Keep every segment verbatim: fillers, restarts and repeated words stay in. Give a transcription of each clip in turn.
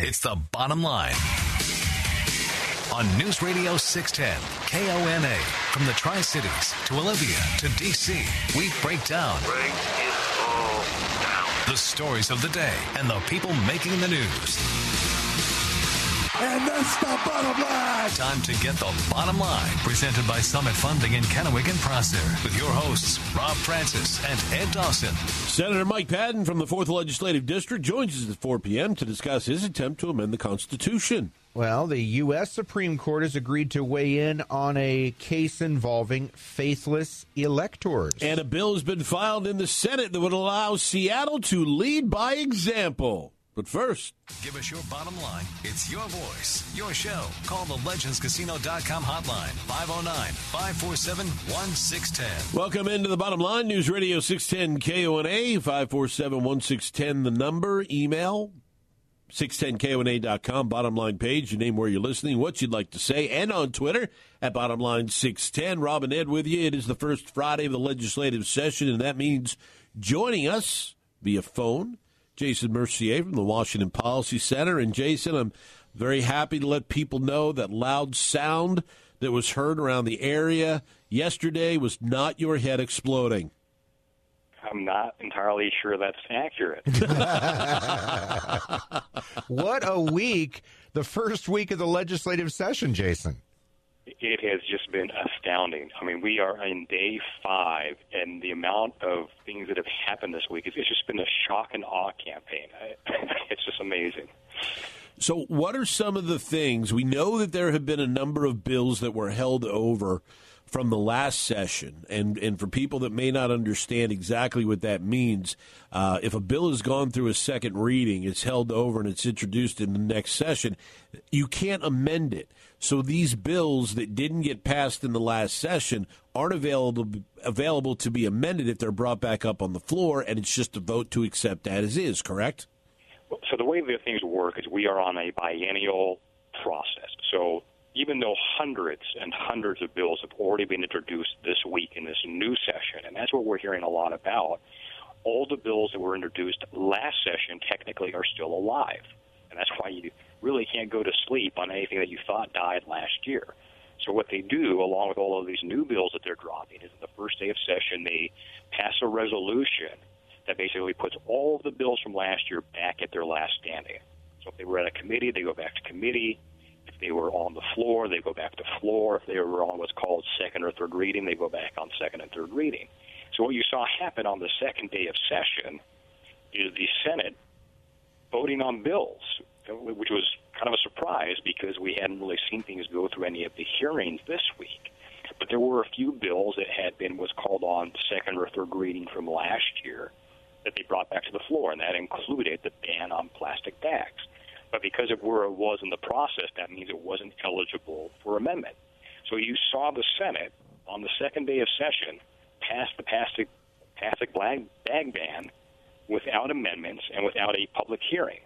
It's the bottom line. On News Radio six ten, K O N A, from the Tri Cities to Olivia to D C, we break down, break it all down, the stories of the day and the people making the news. And that's the bottom line. Time to get the bottom line. Presented by Summit Funding in Kennewick and Prosser, with your hosts, Rob Francis and Ed Dawson. Senator Mike Padden from the fourth Legislative District joins us at four p.m. to discuss his attempt to amend the Constitution. Well, the U S. Supreme Court has agreed to weigh in on a case involving faithless electors. And a bill has been filed in the Senate that would allow Seattle to lead by example. But first, give us your bottom line. It's your voice, your show. Call the Legends Casino dot com hotline, five oh nine, five four seven, one six one oh. Welcome into the bottom line. News Radio six ten K O N A, five four seven, one six one oh, the number. Email six ten K O N A dot com, bottom line page. Your name, where you're listening, what you'd like to say, and on Twitter at bottom line six ten. Rob and Ed with you. It is the first Friday of the legislative session, and that means joining us via phone, Jason Mercier from the Washington Policy Center. And Jason, I'm very happy to let people know that loud sound that was heard around the area yesterday was not your head exploding. I'm not entirely sure that's accurate. What a week, the first week of the legislative session, Jason. It has just been astounding. I mean, we are in day five, and the amount of things that have happened this week, it's just been a shock and awe campaign. It's just amazing. So what are some of the things? We know that there have been a number of bills that were held over from the last session, and, and for people that may not understand exactly what that means, uh, if a bill has gone through a second reading, it's held over and it's introduced in the next session, you can't amend it. So these bills that didn't get passed in the last session aren't available available to be amended if they're brought back up on the floor, and it's just a vote to accept that as is, correct? So the way that things work is we are on a biennial process. So even though hundreds and hundreds of bills have already been introduced this week in this new session, and that's what we're hearing a lot about, all the bills that were introduced last session technically are still alive. And that's why you really can't go to sleep on anything that you thought died last year. So what they do, along with all of these new bills that they're dropping, is the first day of session they pass a resolution that basically puts all of the bills from last year back at their last standing. So if they were at a committee, they go back to committee. If they were on the floor, they go back to floor. If they were on what's called second or third reading, they go back on second and third reading. So what you saw happen on the second day of session is the Senate voting on bills, which was kind of a surprise because we hadn't really seen things go through any of the hearings this week. But there were a few bills that had been what's called on second or third reading from last year that they brought back to the floor, and that included the ban on plastic bags. But because of where it was in the process, that means it wasn't eligible for amendment. So you saw the Senate on the second day of session pass the plastic, plastic bag, bag ban without amendments and without a public hearing.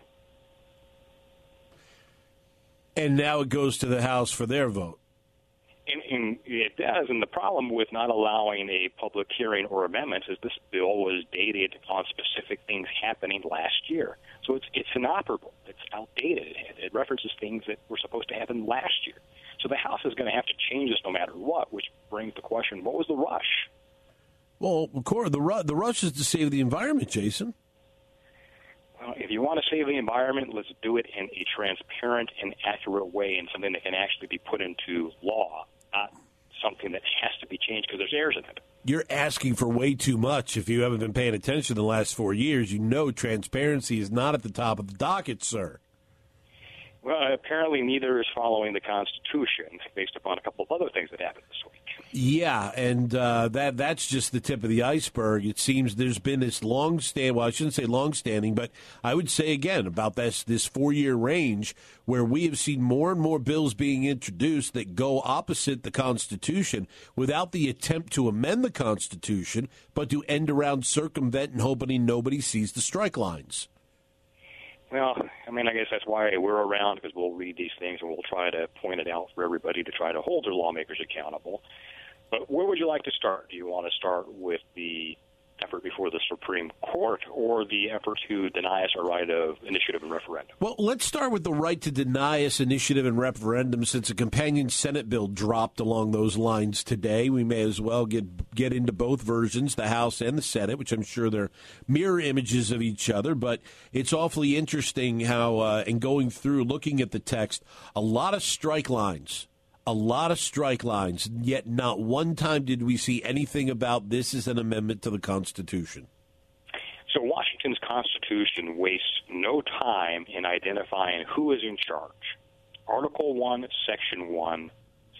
And now it goes to the House for their vote. And, and it does. And the problem with not allowing a public hearing or amendments is this bill was dated on specific things happening last year. So it's it's inoperable. It's outdated. It references things that were supposed to happen last year. So the House is going to have to change this no matter what, which brings the question, what was the rush? Well, of course, the, ru- the rush is to save the environment, Jason. Well, if you want to save the environment, let's do it in a transparent and accurate way and something that can actually be put into law, not something that has to be changed because there's errors in it. You're asking for way too much if you haven't been paying attention the last four years. You know transparency is not at the top of the docket, sir. Well, apparently neither is following the Constitution based upon a couple of other things that happened this week. Yeah, and uh, that that's just the tip of the iceberg. It seems there's been this long-standing, well, I shouldn't say long-standing, but I would say, again, about this, this four-year range where we have seen more and more bills being introduced that go opposite the Constitution without the attempt to amend the Constitution, but to end around, circumvent, and hoping nobody sees the strike lines. Well, I mean, I guess that's why we're around, because we'll read these things and we'll try to point it out for everybody to try to hold their lawmakers accountable. But where would you like to start? Do you want to start with the effort before the Supreme Court or the effort to deny us our right of initiative and referendum. Well, let's start with the right to deny us initiative and referendum, since a companion Senate bill dropped along those lines today. We may as well get get into both versions, the House and the Senate, which I'm sure they're mirror images of each other. But it's awfully interesting how, uh, in going through, looking at the text, a lot of strike lines. A lot of strike lines, yet not one time did we see anything about this as an amendment to the Constitution. So Washington's Constitution wastes no time in identifying who is in charge. Article one, Section one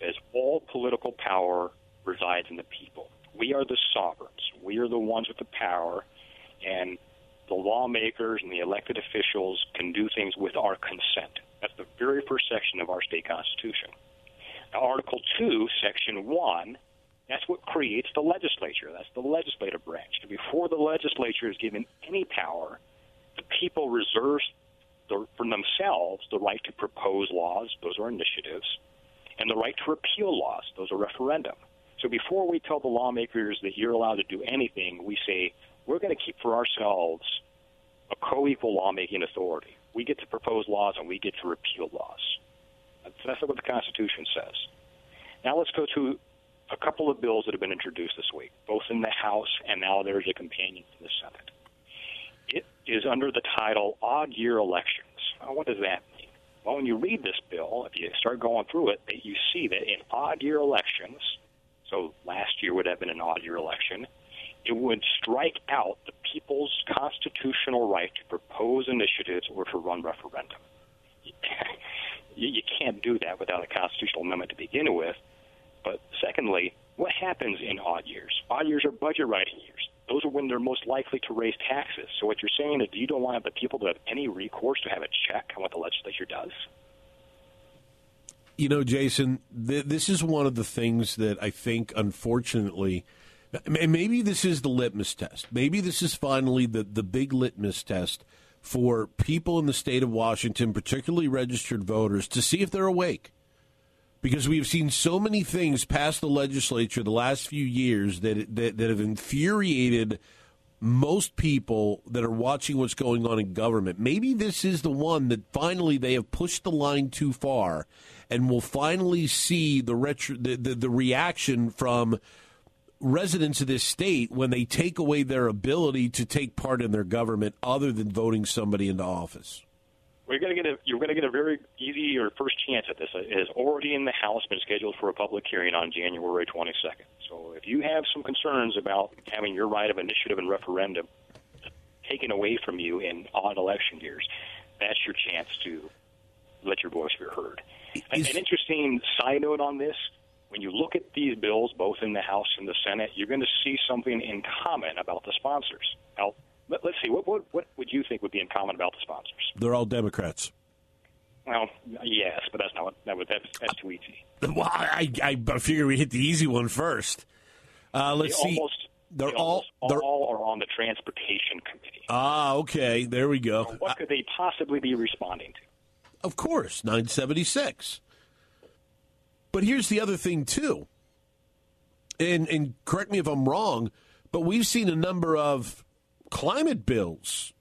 says all political power resides in the people. We are the sovereigns. We are the ones with the power, and the lawmakers and the elected officials can do things with our consent. That's the very first section of our state constitution. Article two, Section one, that's what creates the legislature. That's the legislative branch. Before the legislature is given any power, the people reserve the, for themselves the right to propose laws. Those are initiatives. And the right to repeal laws. Those are referendum. So before we tell the lawmakers that you're allowed to do anything, we say we're going to keep for ourselves a co-equal lawmaking authority. We get to propose laws and we get to repeal laws. That's what the Constitution says. Now let's go to a couple of bills that have been introduced this week, both in the House and now there's a companion to the Senate. It is under the title Odd Year Elections. Now, what does that mean? Well, when you read this bill, if you start going through it, you see that in odd year elections, so last year would have been an odd year election, it would strike out the people's constitutional right to propose initiatives or to run referendum. You can't do that without a constitutional amendment to begin with. But secondly, what happens in odd years? Odd years are budget writing years. Those are when they're most likely to raise taxes. So what you're saying is you don't want the people to have any recourse to have a check on what the legislature does? You know, Jason, th- this is one of the things that I think, unfortunately, maybe this is the litmus test. Maybe this is finally the, the big litmus test for people in the state of Washington, particularly registered voters, to see if they're awake. Because we've seen so many things pass the legislature the last few years that, that that have infuriated most people that are watching what's going on in government. Maybe this is the one that finally they have pushed the line too far and will finally see the retro, the, the, the reaction from residents of this state when they take away their ability to take part in their government other than voting somebody into office. We're going to get a, you're going to get a very easy or first chance at this. It is already in the House, been scheduled for a public hearing on January twenty-second. So if you have some concerns about having your right of initiative and referendum taken away from you in odd election years, that's your chance to let your voice be heard. Is, An interesting side note on this, when you look at these bills, both in the House and the Senate, you're going to see something in common about the sponsors. Now, let, let's see, what, what what would you think would be in common about the sponsors? They're all Democrats. Well, yes, but that's not what, that would, that's, that's too easy. Well, I, I, I figure we hit the easy one first. Uh, let's they see. Almost, they're they all they're, all are on the Transportation Committee. Ah, okay, there we go. So what could they possibly be responding to? Of course, nine seventy-six. But here's the other thing, too, and, and correct me if I'm wrong, but we've seen a number of climate bills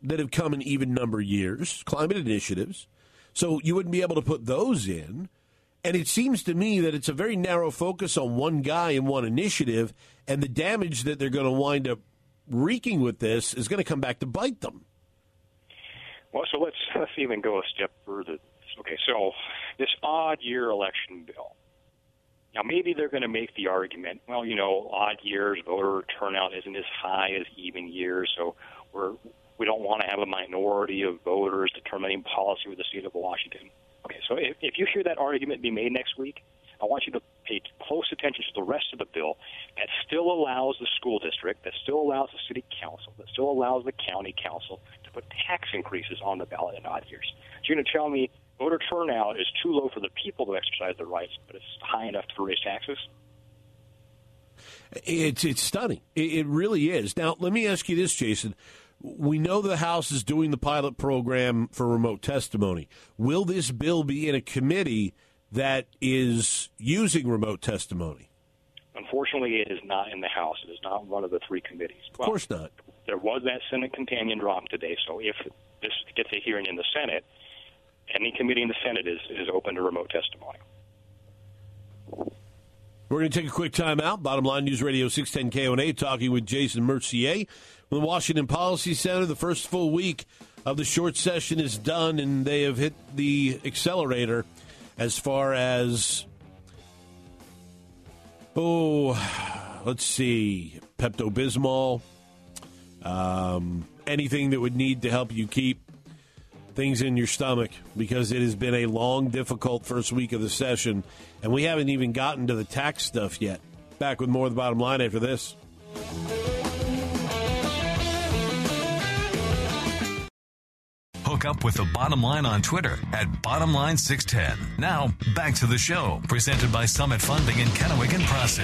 that have come in even number years, climate initiatives, so you wouldn't be able to put those in. And it seems to me that it's a very narrow focus on one guy and one initiative, and the damage that they're going to wind up wreaking with this is going to come back to bite them. Well, so let's, let's even go a step further. Okay, so this odd year election bill. Now, maybe they're going to make the argument, well, you know, odd years, voter turnout isn't as high as even years, so we're, we don't want to have a minority of voters determining policy with the state of Washington. Okay, so if, if you hear that argument be made next week, I want you to pay close attention to the rest of the bill that still allows the school district, that still allows the city council, that still allows the county council to put tax increases on the ballot in odd years. So you're going to tell me voter turnout is too low for the people to exercise their rights, but it's high enough to raise taxes? It's it's stunning. It, it really is. Now, let me ask you this, Jason. We know the House is doing the pilot program for remote testimony. Will this bill be in a committee that is using remote testimony? Unfortunately, it is not in the House. It is not one of the three committees. Well, of course not. There was that Senate companion drop today, so if this gets a hearing in the Senate, any committee in the Senate is, is open to remote testimony. We're going to take a quick time out. Bottom Line News Radio six ten K O N A, talking with Jason Mercier from the Washington Policy Center. The first full week of the short session is done, and they have hit the accelerator as far as, oh, let's see, Pepto-Bismol, um, anything that would need to help you keep things in your stomach, because it has been a long, difficult first week of the session, and we haven't even gotten to the tax stuff yet. Back with more of the Bottom Line after this. Hook up with the Bottom Line on Twitter at Bottom Line six ten. Now, back to the show, presented by Summit Funding in Kennewick and Prosser.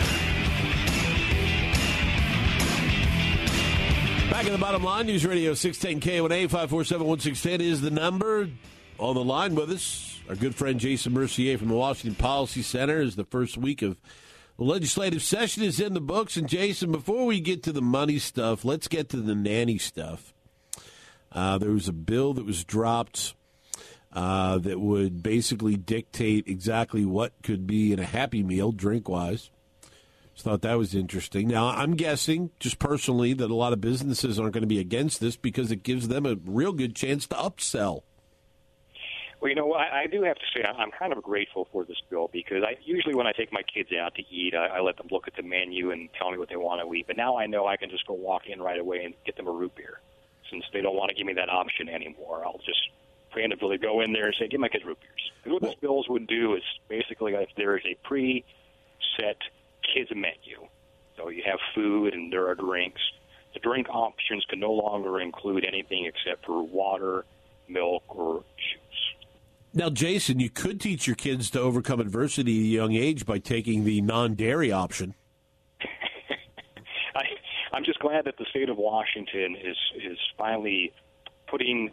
Back in the Bottom Line News Radio six ten K O N A, five four seven, one six one zero is the number. On the line with us, our good friend Jason Mercier from the Washington Policy Center, as the first week of the legislative session is in the books. And Jason, before we get to the money stuff, let's get to the nanny stuff. Uh, there was a bill that was dropped uh, that would basically dictate exactly what could be in a Happy Meal drink-wise. Thought that was interesting. Now, I'm guessing, just personally, that a lot of businesses aren't going to be against this because it gives them a real good chance to upsell. Well, you know, I, I do have to say I'm kind of grateful for this bill, because I usually when I take my kids out to eat, I, I let them look at the menu and tell me what they want to eat. But now I know I can just go walk in right away and get them a root beer, since they don't want to give me that option anymore. I'll just randomly go in there and say, give my kids root beers. Because what well, these bills would do is basically if there is a pre-set kids menu, so you have food and there are drinks. The drink options can no longer include anything except for water, milk, or juice. Now, Jason, you could teach your kids to overcome adversity at a young age by taking the non-dairy option. I, I'm just glad that the state of Washington is is finally putting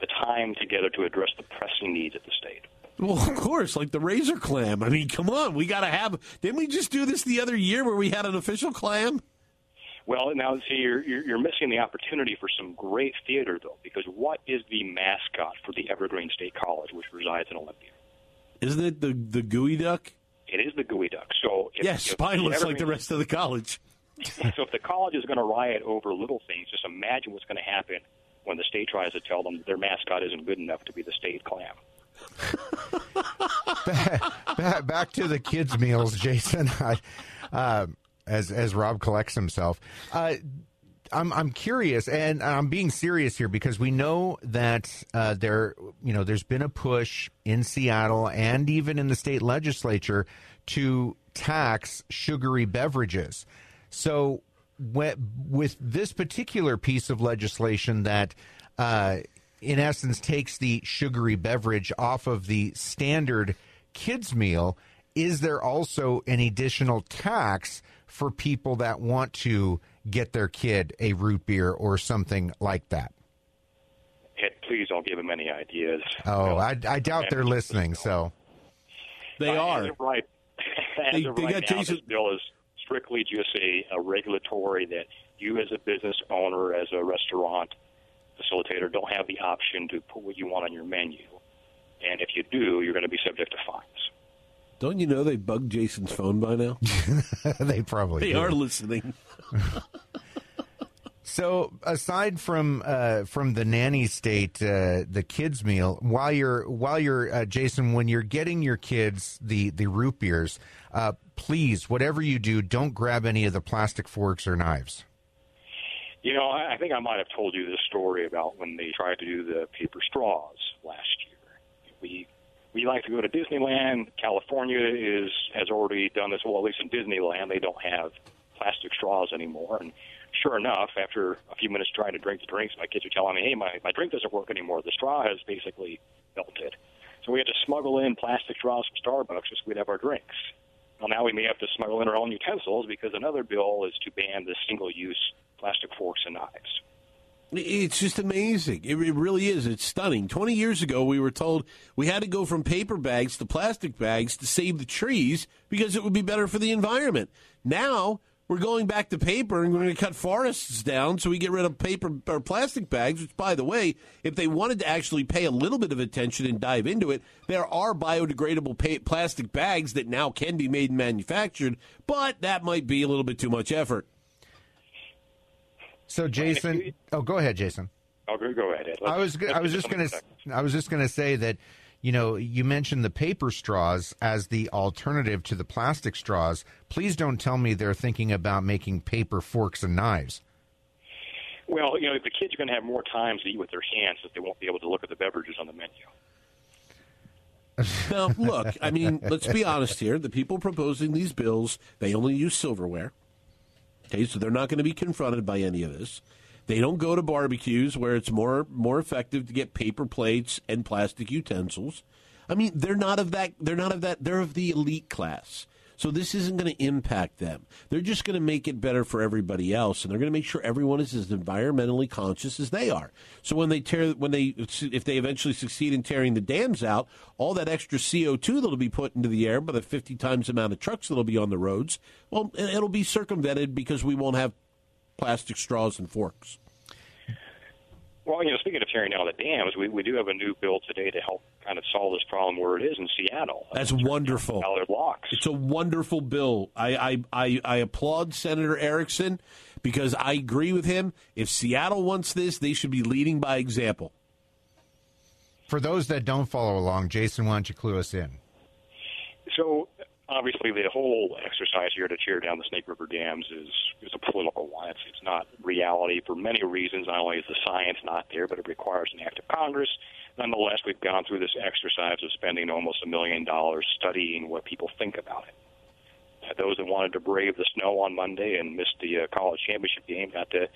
the time together to address the pressing needs of the state. Well, of course, like the razor clam. I mean, come on, we got to have. Didn't we just do this the other year where we had an official clam? Well, now see, you're you're missing the opportunity for some great theater, though, because what is the mascot for the Evergreen State College, which resides in Olympia? Isn't it the the gooey duck? It is the gooey duck. So if, yes, spineless like the rest of the college. So if the college is going to riot over little things, just imagine what's going to happen when the state tries to tell them their mascot isn't good enough to be the state clam. back, back, back to the kids' meals, Jason. I, uh, as as Rob collects himself, uh, I'm I'm curious, and I'm being serious here, because we know that uh, there you know there's been a push in Seattle and even in the state legislature to tax sugary beverages. So when, with this particular piece of legislation that Uh, in essence takes the sugary beverage off of the standard kids meal, is there also an additional tax for people that want to get their kid a root beer or something like that? Ed, please don't give them any ideas. Oh, no. I, I doubt they're listening, so. They uh, are. Right, they, they right got now, Jesus. This bill is strictly just a, a regulatory that you as a business owner, as a restaurant facilitator, don't have the option to put what you want on your menu, and if you do, you're going to be subject to fines. Don't you know they bugged Jason's phone by now? They probably they do. Are listening. So, aside from uh, from the nanny state, uh, the kids meal, while you're while you're uh, Jason, when you're getting your kids the the root beers, uh, please, whatever you do, don't grab any of the plastic forks or knives. You know, I think I might have told you this story about when they tried to do the paper straws last year. We we like to go to Disneyland. California is has already done this. Well, at least in Disneyland, they don't have plastic straws anymore. And sure enough, after a few minutes trying to drink the drinks, my kids are telling me, hey, my, my drink doesn't work anymore. The straw has basically melted. So we had to smuggle in plastic straws from Starbucks just so we'd have our drinks. Well, now we may have to smuggle in our own utensils, because another bill is to ban the single-use plastic forks and knives. It's just amazing. It, it really is. It's stunning. Twenty years ago, we were told we had to go from paper bags to plastic bags to save the trees because it would be better for the environment. Now we're going back to paper and we're going to cut forests down so we get rid of paper or plastic bags, which, by the way, if they wanted to actually pay a little bit of attention and dive into it, there are biodegradable pa- plastic bags that now can be made and manufactured, but that might be a little bit too much effort. So Jason, oh, go ahead, Jason. Oh, go ahead. Let's, I was, I was just gonna, I was just gonna say that, you know, you mentioned the paper straws as the alternative to the plastic straws. Please don't tell me they're thinking about making paper forks and knives. Well, you know, if the kids are going to have more time to eat with their hands, that they won't be able to look at the beverages on the menu. Now, look, I mean, let's be honest here. The people proposing these bills, they only use silverware. Okay, so they're not going to be confronted by any of this. They don't go to barbecues where it's more more effective to get paper plates and plastic utensils. I mean, they're not of that. They're not of that. They're of the elite class. So this isn't going to impact them. They're just going to make it better for everybody else, and they're going to make sure everyone is as environmentally conscious as they are. So when they tear, when they, if they eventually succeed in tearing the dams out, all that extra C O two that'll be put into the air by the fifty times the amount of trucks that'll be on the roads, well, it'll be circumvented because we won't have plastic straws and forks. Well, you know, speaking of tearing down the dams, we, we do have a new bill today to help kind of solve this problem where it is in Seattle. That's wonderful. Ballard Locks. It's a wonderful bill. I, I, I, I applaud Senator Erickson because I agree with him. If Seattle wants this, they should be leading by example. For those that don't follow along, Jason, why don't you clue us in? So obviously the whole exercise here to tear down the Snake River dams is, is a political one. It's, it's not reality for many reasons. Not only is the science not there, but it requires an act of Congress. Nonetheless, we've gone through this exercise of spending almost a million dollars studying what people think about it. Those that wanted to brave the snow on Monday and missed the uh, college championship game got to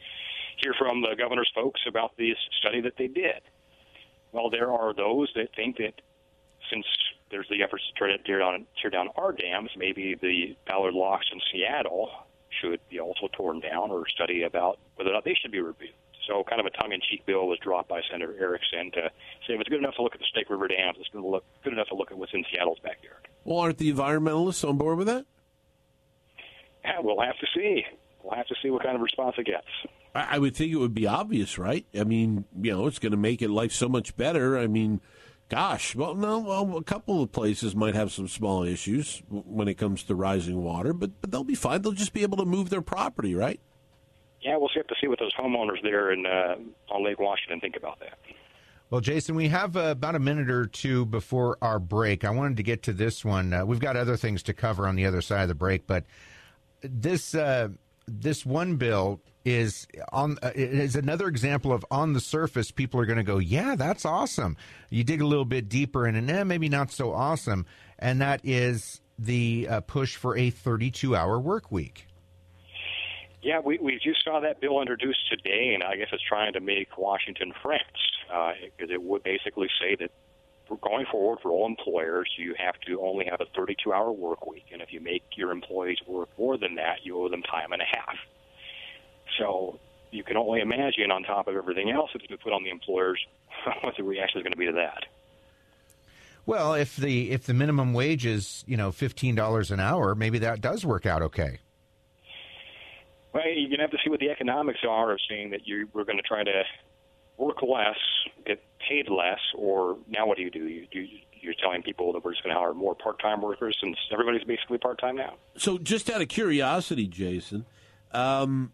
hear from the governor's folks about the study that they did. Well, there are those that think that since there's the efforts to tear down, tear down our dams, maybe the Ballard Locks in Seattle should be also torn down or study about whether or not they should be reviewed. So kind of a tongue-in-cheek bill was dropped by Senator Erickson to say if it's good enough to look at the Snake River dams, it's good, to look, good enough to look at what's in Seattle's backyard. Well, aren't the environmentalists on board with that? Yeah, we'll have to see. We'll have to see what kind of response it gets. I, I would think it would be obvious, right? I mean, you know, it's going to make it life so much better. I mean, Gosh, well, no, well, a couple of places might have some small issues when it comes to rising water, but, but they'll be fine. They'll just be able to move their property, right? Yeah, we'll have to see what those homeowners there in, uh, on Lake Washington think about that. Well, Jason, we have uh, about a minute or two before our break. I wanted to get to this one. Uh, we've got other things to cover on the other side of the break, but this uh, this one bill is on uh, is another example of, on the surface, people are going to go, yeah, that's awesome. You dig a little bit deeper in, and eh, maybe not so awesome. And that is the uh, push for a thirty-two hour work week. Yeah, we, we just saw that bill introduced today, and I guess it's trying to make Washington France, because uh, it would basically say that going forward for all employers, you have to only have a thirty-two hour work week, and if you make your employees work more than that, you owe them time and a half. So you can only imagine, on top of everything else that's been put on the employers, what the reaction is going to be to that. Well, if the if the minimum wage is, you know, fifteen dollars an hour, maybe that does work out okay. Well, you're going to have to see what the economics are of saying that you we're going to try to work less, get paid less, or now what do you do? You, you, you're telling people that we're just going to hire more part-time workers since everybody's basically part-time now. So just out of curiosity, Jason, um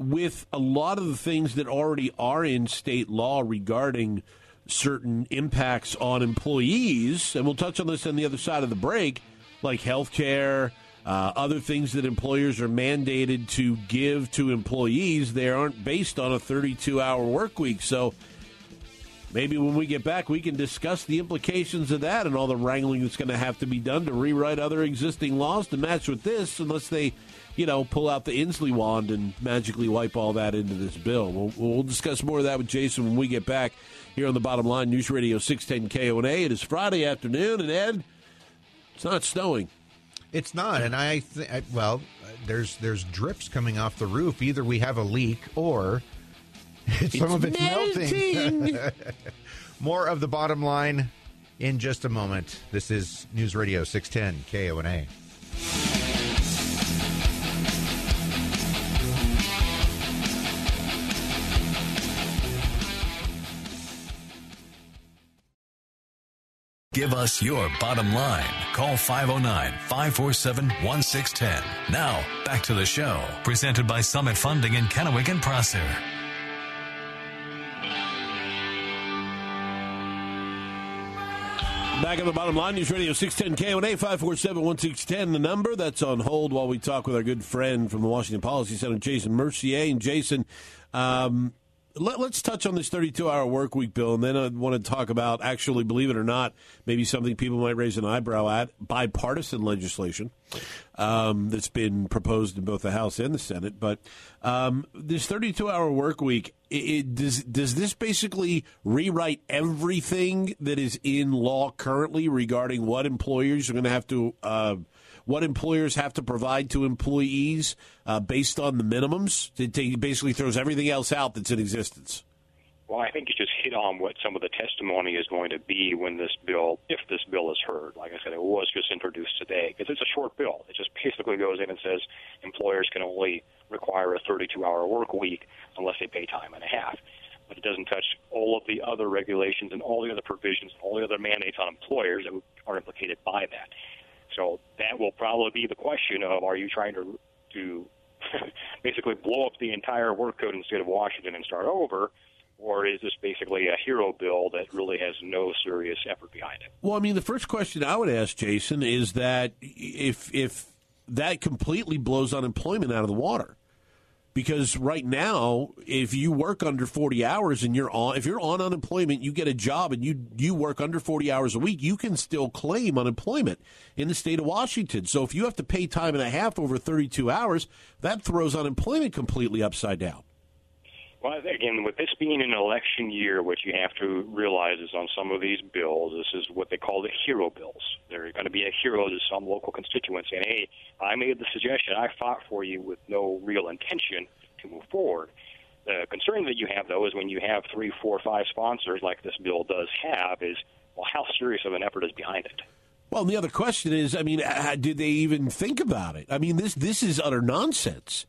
with a lot of the things that already are in state law regarding certain impacts on employees, and we'll touch on this on the other side of the break, like health care, uh, other things that employers are mandated to give to employees, they aren't based on a thirty-two hour work week. So maybe when we get back, we can discuss the implications of that and all the wrangling that's going to have to be done to rewrite other existing laws to match with this, unless they, you know, pull out the Inslee wand and magically wipe all that into this bill. We'll, we'll discuss more of that with Jason when we get back here on The Bottom Line, News Radio six ten K O N A. It is Friday afternoon, and Ed, it's not snowing. It's not, and I, th- I well, there's there's drips coming off the roof. Either we have a leak, or Some of it's melting. melting. More of the bottom line in just a moment. This is News Radio six ten K O N A. Give us your bottom line. Call five oh nine, five four seven, one six one oh. Now, back to the show. Presented by Summit Funding in Kennewick and Prosser. Back on the bottom line, News Radio six ten K O N A, five four seven, one six one oh, the number. That's on hold while we talk with our good friend from the Washington Policy Center, Jason Mercier. And Jason, um, let, let's touch on this thirty-two hour work week, Bill, and then I want to talk about, actually, believe it or not, maybe something people might raise an eyebrow at, bipartisan legislation um, that's been proposed in both the House and the Senate. But um, this thirty-two hour work week, It, it, does does this basically rewrite everything that is in law currently regarding what employers are going to have to, uh, what employers have to provide to employees uh, based on the minimums? It, it basically throws everything else out that's in existence. Well, I think it's just hit on what some of the testimony is going to be when this bill, if this bill is heard. Like I said, it was just introduced today because it's a short bill. It just basically goes in and says employers can only require a thirty-two hour work week unless they pay time and a half. But it doesn't touch all of the other regulations and all the other provisions, all the other mandates on employers that are implicated by that. So that will probably be the question of, are you trying to, to basically blow up the entire work code in the state of Washington and start over? Or is this basically a hero bill that really has no serious effort behind it? Well, I mean, the first question I would ask, Jason, is that if if that completely blows unemployment out of the water, because right now, if you work under forty hours and you're on, if you're on unemployment, you get a job and you you work under forty hours a week, you can still claim unemployment in the state of Washington. So if you have to pay time and a half over thirty-two hours, that throws unemployment completely upside down. Well, again, with this being an election year, what you have to realize is on some of these bills, this is what they call the hero bills. They're going to be a hero to some local constituents saying, hey, I made the suggestion, I fought for you with no real intention to move forward. The concern that you have, though, is when you have three, four, five sponsors like this bill does have is, well, how serious of an effort is behind it? Well, the other question is, I mean, did they even think about it? I mean, this this is utter nonsense.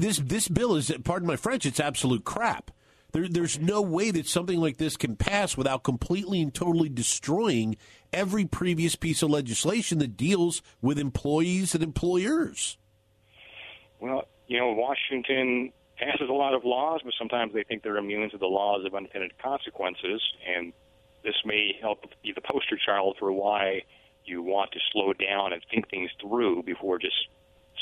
This this bill is, pardon my French, it's absolute crap. There, there's no way that something like this can pass without completely and totally destroying every previous piece of legislation that deals with employees and employers. Well, you know, Washington passes a lot of laws, but sometimes they think they're immune to the laws of unintended consequences, and this may help be the poster child for why you want to slow down and think things through before just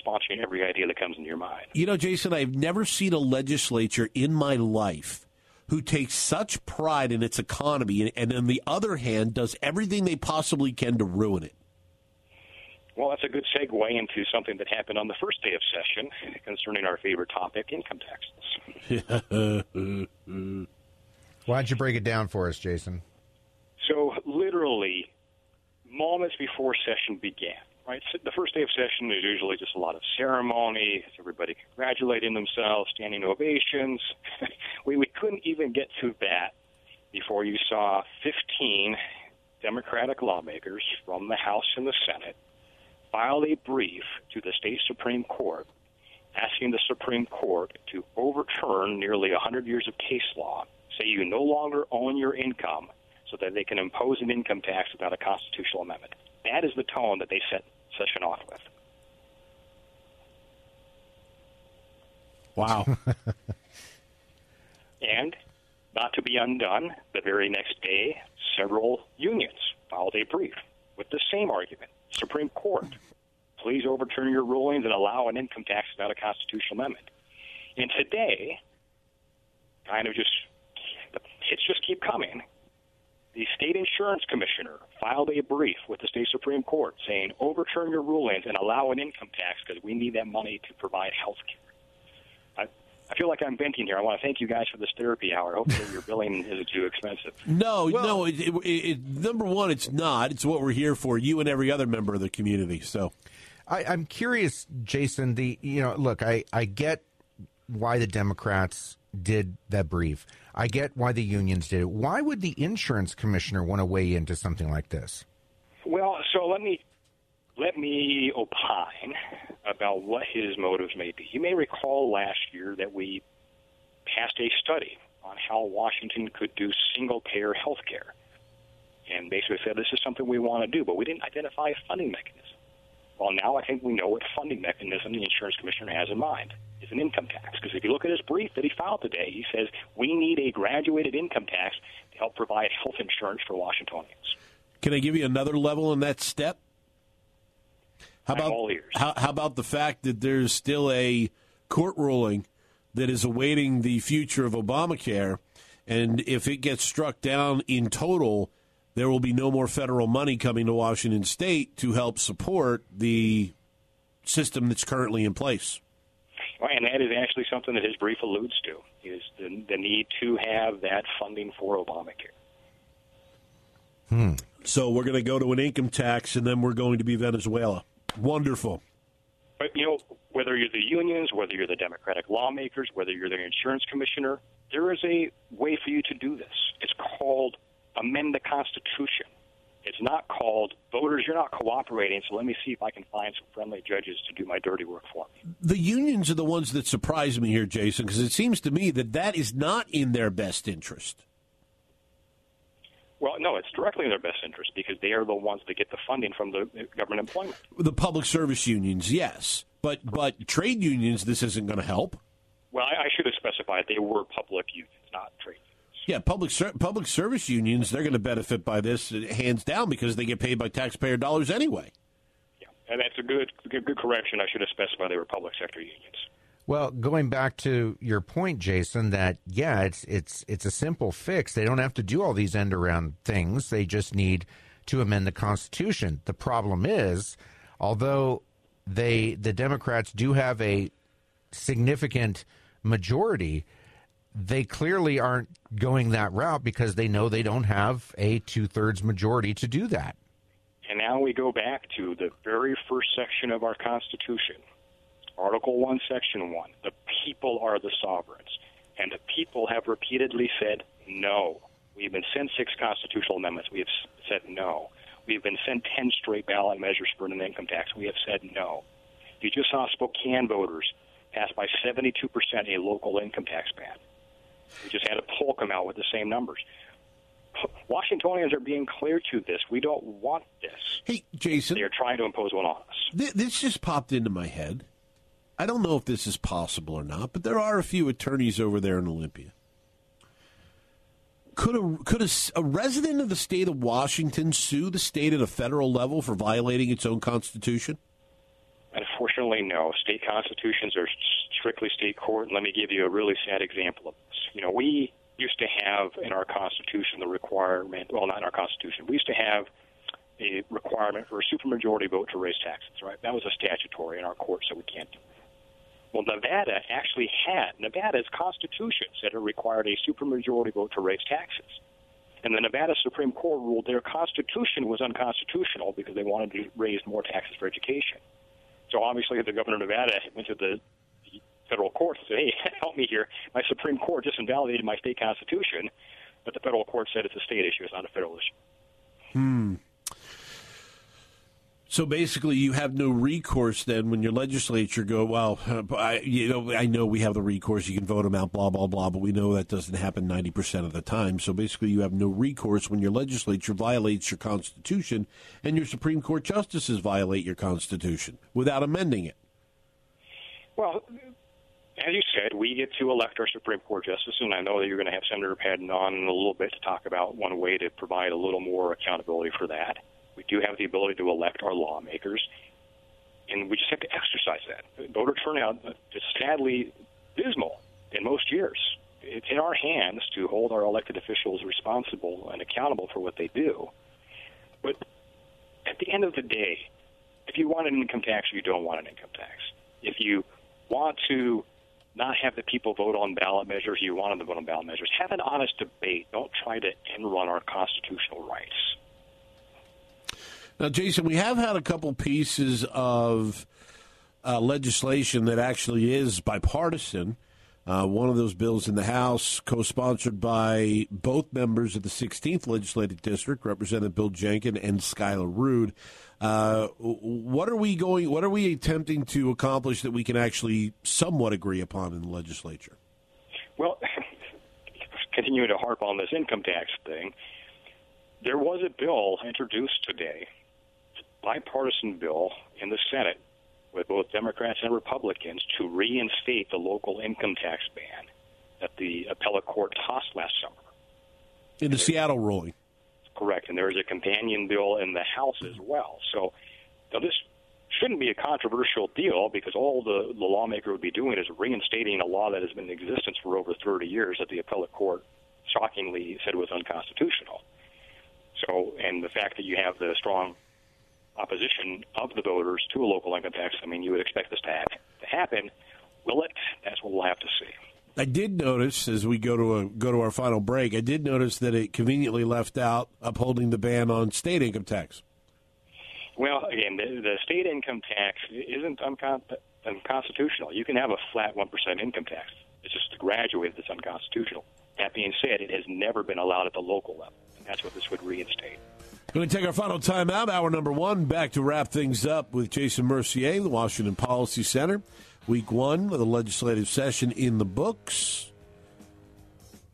sponsoring every idea that comes into your mind. You know, Jason, I've never seen a legislature in my life who takes such pride in its economy and, and on the other hand, does everything they possibly can to ruin it. Well, that's a good segue into something that happened on the first day of session concerning our favorite topic, income taxes. Why don't you break it down for us, Jason? So literally moments before session began, right, so the first day of session is usually just a lot of ceremony, everybody congratulating themselves, standing ovations. we, we couldn't even get to that before you saw fifteen Democratic lawmakers from the House and the Senate file a brief to the state Supreme Court asking the Supreme Court to overturn nearly one hundred years of case law, say you no longer own your income, so that they can impose an income tax without a constitutional amendment. That is the tone that they set session off with. Wow. And, not to be undone, the very next day, several unions filed a brief with the same argument. Supreme Court, please overturn your rulings and allow an income tax without a constitutional amendment. And today, kind of just, the hits just keep coming. The state insurance commissioner filed a brief with the state Supreme Court saying, overturn your rulings and allow an income tax because we need that money to provide health care. I, I feel like I'm venting here. I want to thank you guys for this therapy hour. Hopefully your billing isn't too expensive. No, well, no. It, it, it, number one, it's not. It's what we're here for, you and every other member of the community. So, I, I'm curious, Jason, the you know, look, I, I get why the Democrats did that brief. I get why the unions did it. Why would the insurance commissioner want to weigh into something like this? Well, so let me let me opine about what his motives may be. You may recall last year that we passed a study on how Washington could do single-payer health care. And basically said, this is something we want to do, but we didn't identify a funding mechanism. Well, now I think we know what funding mechanism the insurance commissioner has in mind. It's an income tax. Because if you look at his brief that he filed today, he says, we need a graduated income tax to help provide health insurance for Washingtonians. Can I give you another level in that step? How about, I'm all ears. How, how about the fact that there's still a court ruling that is awaiting the future of Obamacare, and if it gets struck down in total, there will be no more federal money coming to Washington State to help support the system that's currently in place. Well, and that is actually something that his brief alludes to, is the, the need to have that funding for Obamacare. Hmm. So we're going to go to an income tax, and then we're going to be Venezuela. Wonderful. But, you know, whether you're the unions, whether you're the Democratic lawmakers, whether you're the insurance commissioner, there is a way for you to do this. It's called amend the Constitution. It's not called, voters, you're not cooperating, so let me see if I can find some friendly judges to do my dirty work for me. The unions are the ones that surprise me here, Jason, because it seems to me that that is not in their best interest. Well, no, it's directly in their best interest because they are the ones that get the funding from the government employment. The public service unions, yes, but but trade unions, this isn't going to help. Well, I, I should have specified they were public unions, not trade unions. Yeah, public ser- public service unions, they're going to benefit by this hands down because they get paid by taxpayer dollars anyway. Yeah, and that's a good, good, good correction. I should have specified they were public sector unions. Well, going back to your point, Jason, that, yeah, it's it's it's a simple fix. They don't have to do all these end-around things. They just need to amend the Constitution. The problem is, although they the Democrats do have a significant majority, they clearly aren't going that route because they know they don't have a two-thirds majority to do that. And now we go back to the very first section of our Constitution, Article one, Section one. The people are the sovereigns. And the people have repeatedly said no. We've been sent six constitutional amendments. We have said no. We've been sent ten straight ballot measures for an income tax. We have said no. You just saw Spokane voters pass by seventy-two percent a local income tax ban. We just had a poll come out with the same numbers. Washingtonians are being clear to this. We don't want this. Hey, Jason. They are trying to impose one on us. Th- this just popped into my head. I don't know if this is possible or not, but there are a few attorneys over there in Olympia. Could a, could a, a resident of the state of Washington sue the state at a federal level for violating its own constitution? Unfortunately, no. State constitutions are strictly state court, and let me give you a really sad example of this. You know, we used to have in our Constitution the requirement, well, not in our Constitution, we used to have a requirement for a supermajority vote to raise taxes, right? That was a statutory in our court, so we can't do it. Well, Nevada actually had, Nevada's Constitution said it required a supermajority vote to raise taxes. And the Nevada Supreme Court ruled their Constitution was unconstitutional because they wanted to raise more taxes for education. So obviously the governor of Nevada went to the federal court and said, hey, help me here. My Supreme Court just invalidated my state constitution, but the federal court said it's a state issue. It's not a federal issue. Hmm. So basically you have no recourse then when your legislature go, well, I, you know, I know we have the recourse. You can vote them out, blah, blah, blah, but we know that doesn't happen ninety percent of the time. So basically you have no recourse when your legislature violates your Constitution and your Supreme Court justices violate your Constitution without amending it. Well, as you said, we get to elect our Supreme Court justice, and I know that you're going to have Senator Padden on in a little bit to talk about one way to provide a little more accountability for that. We do have the ability to elect our lawmakers, and we just have to exercise that. Voter turnout is sadly dismal in most years. It's in our hands to hold our elected officials responsible and accountable for what they do. But at the end of the day, if you want an income tax or you don't want an income tax, if you want to not have the people vote on ballot measures, you want them to vote on ballot measures, have an honest debate. Don't try to end run our constitutional rights. Now, Jason, we have had a couple pieces of uh, legislation that actually is bipartisan. Uh, one of those bills in the House, co-sponsored by both members of the sixteenth Legislative District, Representative Bill Jenkin and Skyler Rude. Uh, what are we going? What are we attempting to accomplish that we can actually somewhat agree upon in the legislature? Well, continuing to harp on this income tax thing, there was a bill introduced today, bipartisan bill in the Senate, with both Democrats and Republicans, to reinstate the local income tax ban that the appellate court tossed last summer. In the Seattle ruling. Correct, and there is a companion bill in the House as well. So now this shouldn't be a controversial deal, because all the, the lawmaker would be doing is reinstating a law that has been in existence for over thirty years that the appellate court shockingly said was unconstitutional. So, and the fact that you have the strong opposition of the voters to a local income tax, I mean, you would expect this to happen. To happen. Will it? That's what we'll have to see. I did notice, as we go to a, go to our final break, I did notice that it conveniently left out upholding the ban on state income tax. Well, again, the, the state income tax isn't uncon- unconstitutional. You can have a flat one percent income tax. It's just the graduated that's unconstitutional. That being said, it has never been allowed at the local level, and that's what this would reinstate. We're going to take our final time out, hour number one, back to wrap things up with Jason Mercier, the Washington Policy Center. Week one with a legislative session in the books.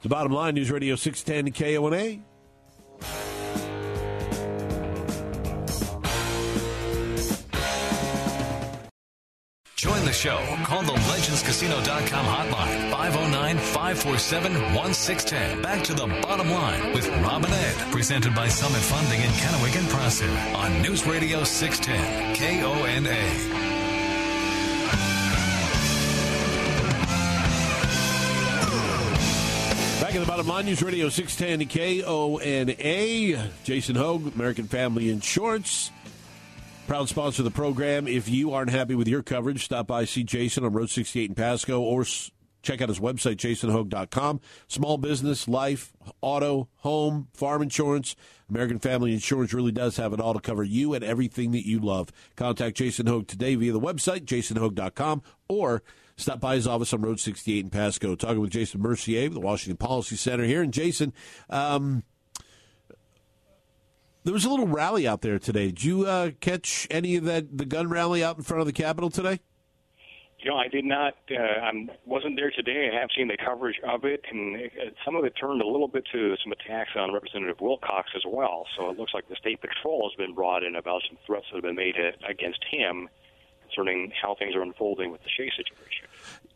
The Bottom Line, News Radio six ten K O N A. Join the show. Call the Legends Casino dot com hotline, five oh nine, five four seven, one six one oh. Back to the Bottom Line with Rob and Ed, presented by Summit Funding in Kennewick and Prosser on News Radio six ten K O N A. Back at the Bottom Line, News Radio six ten K O N A. Jason Hogue, American Family Insurance, proud sponsor of the program. If you aren't happy with your coverage, stop by, see Jason on Road sixty-eight in Pasco, or s- check out his website, jason hogue dot com. Small business, life, auto, home, farm insurance. American Family Insurance really does have it all to cover you and everything that you love. Contact Jason Hogue today via the website, jason hogue dot com, or stop by his office on Road sixty-eight in Pasco. Talking with Jason Mercier of the Washington Policy Center here. And, Jason, um, there was a little rally out there today. Did you uh, catch any of that, the gun rally out in front of the Capitol today? You know, I did not. Uh, I wasn't there today. I have seen the coverage of it, and it, some of it turned a little bit to some attacks on Representative Wilcox as well. So it looks like the State Patrol has been brought in about some threats that have been made against him concerning how things are unfolding with the Shea situation.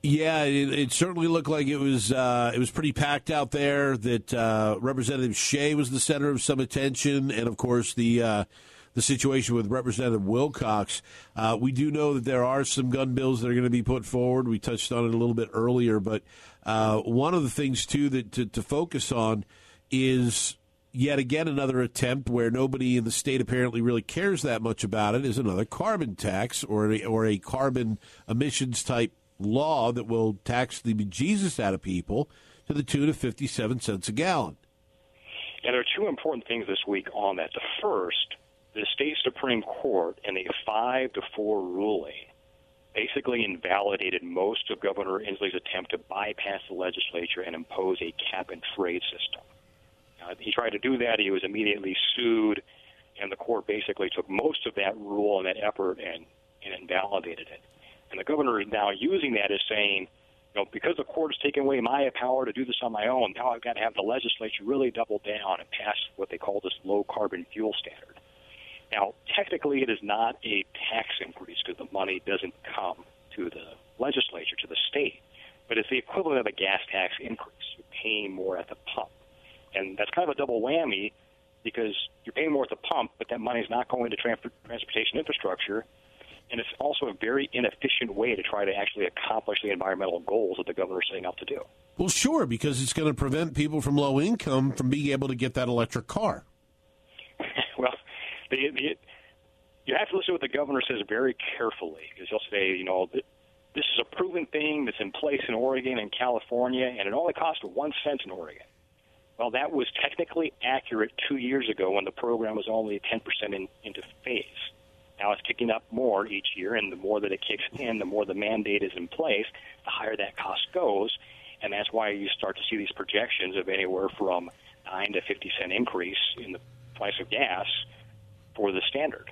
Yeah, it, it certainly looked like it was uh, it was pretty packed out there. That uh, Representative Shea was the center of some attention, and of course the uh, the situation with Representative Wilcox. Uh, we do know that there are some gun bills that are going to be put forward. We touched on it a little bit earlier, but uh, one of the things too that to, to focus on is yet again another attempt where nobody in the state apparently really cares that much about it is another carbon tax or a, or a carbon emissions type law that will tax the bejesus out of people to the tune of fifty-seven cents a gallon. And there are two important things this week on that. The first, the state Supreme Court in a five to four ruling basically invalidated most of Governor Inslee's attempt to bypass the legislature and impose a cap-and-trade system. He tried to do that. He was immediately sued, and the court basically took most of that rule and that effort and, and invalidated it. And the governor is now using that as saying, you know, because the court has taken away my power to do this on my own, now I've got to have the legislature really double down and pass what they call this low-carbon fuel standard. Now, technically, it is not a tax increase because the money doesn't come to the legislature, to the state, but it's the equivalent of a gas tax increase. You're paying more at the pump. And that's kind of a double whammy because you're paying more at the pump, but that money is not going to trans- transportation infrastructure. And it's also a very inefficient way to try to actually accomplish the environmental goals that the governor is setting out to do. Well, sure, because it's going to prevent people from low income from being able to get that electric car. Well, the, the, you have to listen to what the governor says very carefully, because he'll say, you know, this is a proven thing that's in place in Oregon and California, and it only costs one cent in Oregon. Well, that was technically accurate two years ago when the program was only ten percent in, into phase. Now it's kicking up more each year, and the more that it kicks in, the more the mandate is in place, the higher that cost goes. And that's why you start to see these projections of anywhere from nine to fifty cent increase in the price of gas for the standard.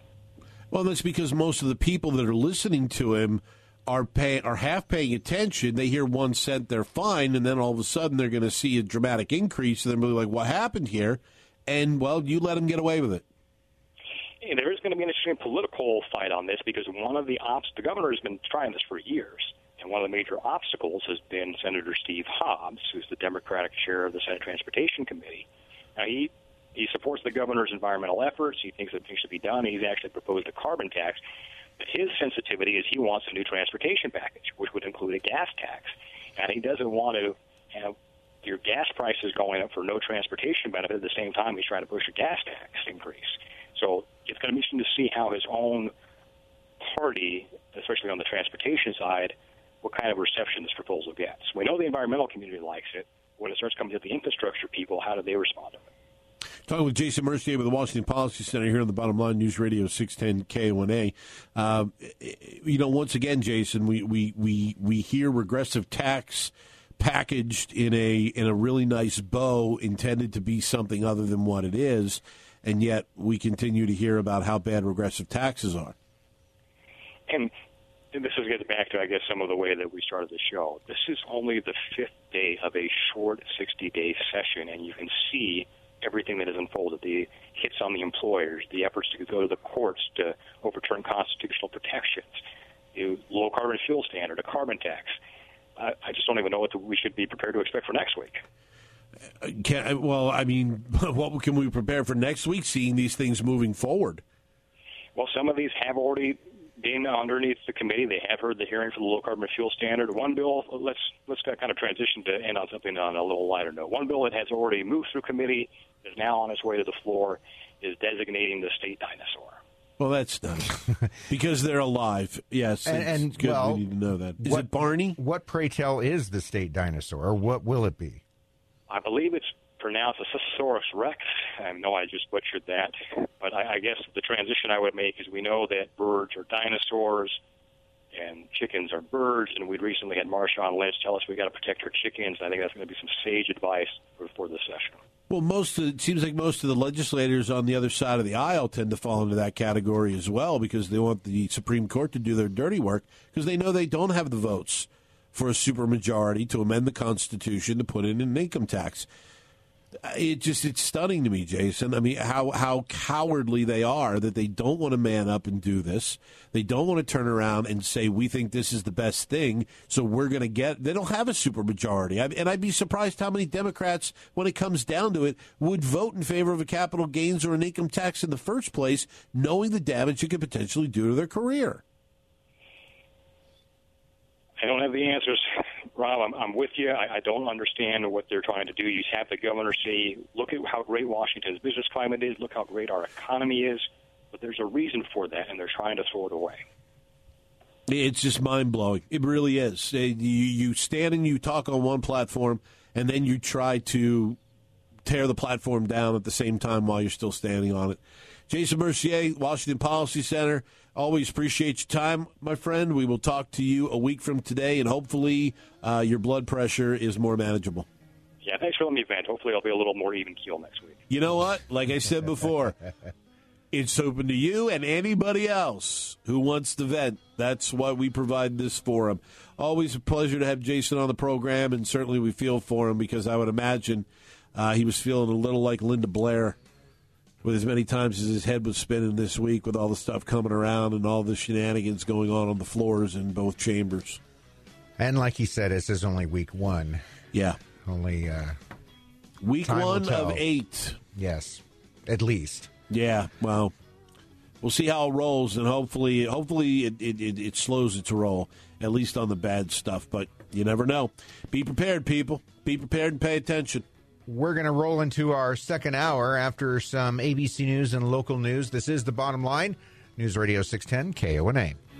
Well, that's because most of the people that are listening to him are pay, are half paying attention. They hear one cent, they're fine, and then all of a sudden they're going to see a dramatic increase, and they're really like, what happened here? And, well, you let them get away with it. And there is going to be an interesting political fight on this, because one of the obstacles, the governor has been trying this for years, and one of the major obstacles has been Senator Steve Hobbs, who's the Democratic chair of the Senate Transportation Committee. Now, he, he supports the governor's environmental efforts. He thinks that things should be done. He's actually proposed a carbon tax. But his sensitivity is he wants a new transportation package, which would include a gas tax. And he doesn't want to have your gas prices going up for no transportation benefit at the same time he's trying to push a gas tax increase. So it's going to be interesting to see how his own party, especially on the transportation side, what kind of reception this proposal gets. We know the environmental community likes it. When it starts coming to the infrastructure people, how do they respond to it? Talking with Jason Mercier with the Washington Policy Center here on the Bottom Line News Radio six ten K one A. Uh, you know, once again, Jason, we, we, we, we hear regressive tax packaged in a in a really nice bow intended to be something other than what it is. And yet we continue to hear about how bad regressive taxes are. And this is getting back to, I guess, some of the way that we started the show. This is only the fifth day of a short sixty-day session, and you can see everything that has unfolded, the hits on the employers, the efforts to go to the courts to overturn constitutional protections, the low-carbon fuel standard, a carbon tax. I, I just don't even know what the, we should be prepared to expect for next week. Can, well, I mean, what can we prepare for next week, seeing these things moving forward? Well, some of these have already been underneath the committee. They have heard the hearing for the low-carbon fuel standard. One bill, let's let's kind of transition to end on something on a little lighter note. One bill that has already moved through committee, is now on its way to the floor, is designating the state dinosaur. Well, that's nice, because they're alive. Yes, and, it's and, good well, we need to know that. Is what, it Barney? What, pray tell, is the state dinosaur, or what will it be? I believe it's pronounced a Thesaurus Rex. I know I just butchered that. But I, I guess the transition I would make is we know that birds are dinosaurs and chickens are birds, and we recently had Marshawn Lynch tell us we got to protect our chickens. I think that's going to be some sage advice for, for this session. Well, most of, it seems like most of the legislators on the other side of the aisle tend to fall into that category as well, because they want the Supreme Court to do their dirty work, because they know they don't have the votes for a supermajority to amend the Constitution to put in an income tax. It just, it's stunning to me, Jason. I mean, how, how cowardly they are that they don't want to man up and do this. They don't want to turn around and say, we think this is the best thing, so we're going to get, they don't have a supermajority. And I'd be surprised how many Democrats, when it comes down to it, would vote in favor of a capital gains or an income tax in the first place, knowing the damage it could potentially do to their career. I don't have the answers, Rob. I'm, I'm with you. I, I don't understand what they're trying to do. You have the governor say, look at how great Washington's business climate is. Look how great our economy is. But there's a reason for that, and they're trying to throw it away. It's just mind-blowing. It really is. You, you stand and you talk on one platform, and then you try to tear the platform down at the same time while you're still standing on it. Jason Mercier, Washington Policy Center. Always appreciate your time, my friend. We will talk to you a week from today, and hopefully uh, your blood pressure is more manageable. Yeah, thanks for letting me vent. Hopefully I'll be a little more even keel next week. You know what? Like I said before, it's open to you and anybody else who wants to vent. That's why we provide this forum. Always a pleasure to have Jason on the program, and certainly we feel for him, because I would imagine uh, he was feeling a little like Linda Blair, with as many times as his head was spinning this week with all the stuff coming around and all the shenanigans going on on the floors in both chambers. And like he said, this is only week one. Yeah. Only uh, week one of eight. Yes, at least. Yeah, well, we'll see how it rolls, and hopefully hopefully it, it, it, it slows its roll, at least on the bad stuff. But you never know. Be prepared, people. Be prepared and pay attention. We're going to roll into our second hour after some A B C News and local news. This is The Bottom Line, News Radio six ten K O N A.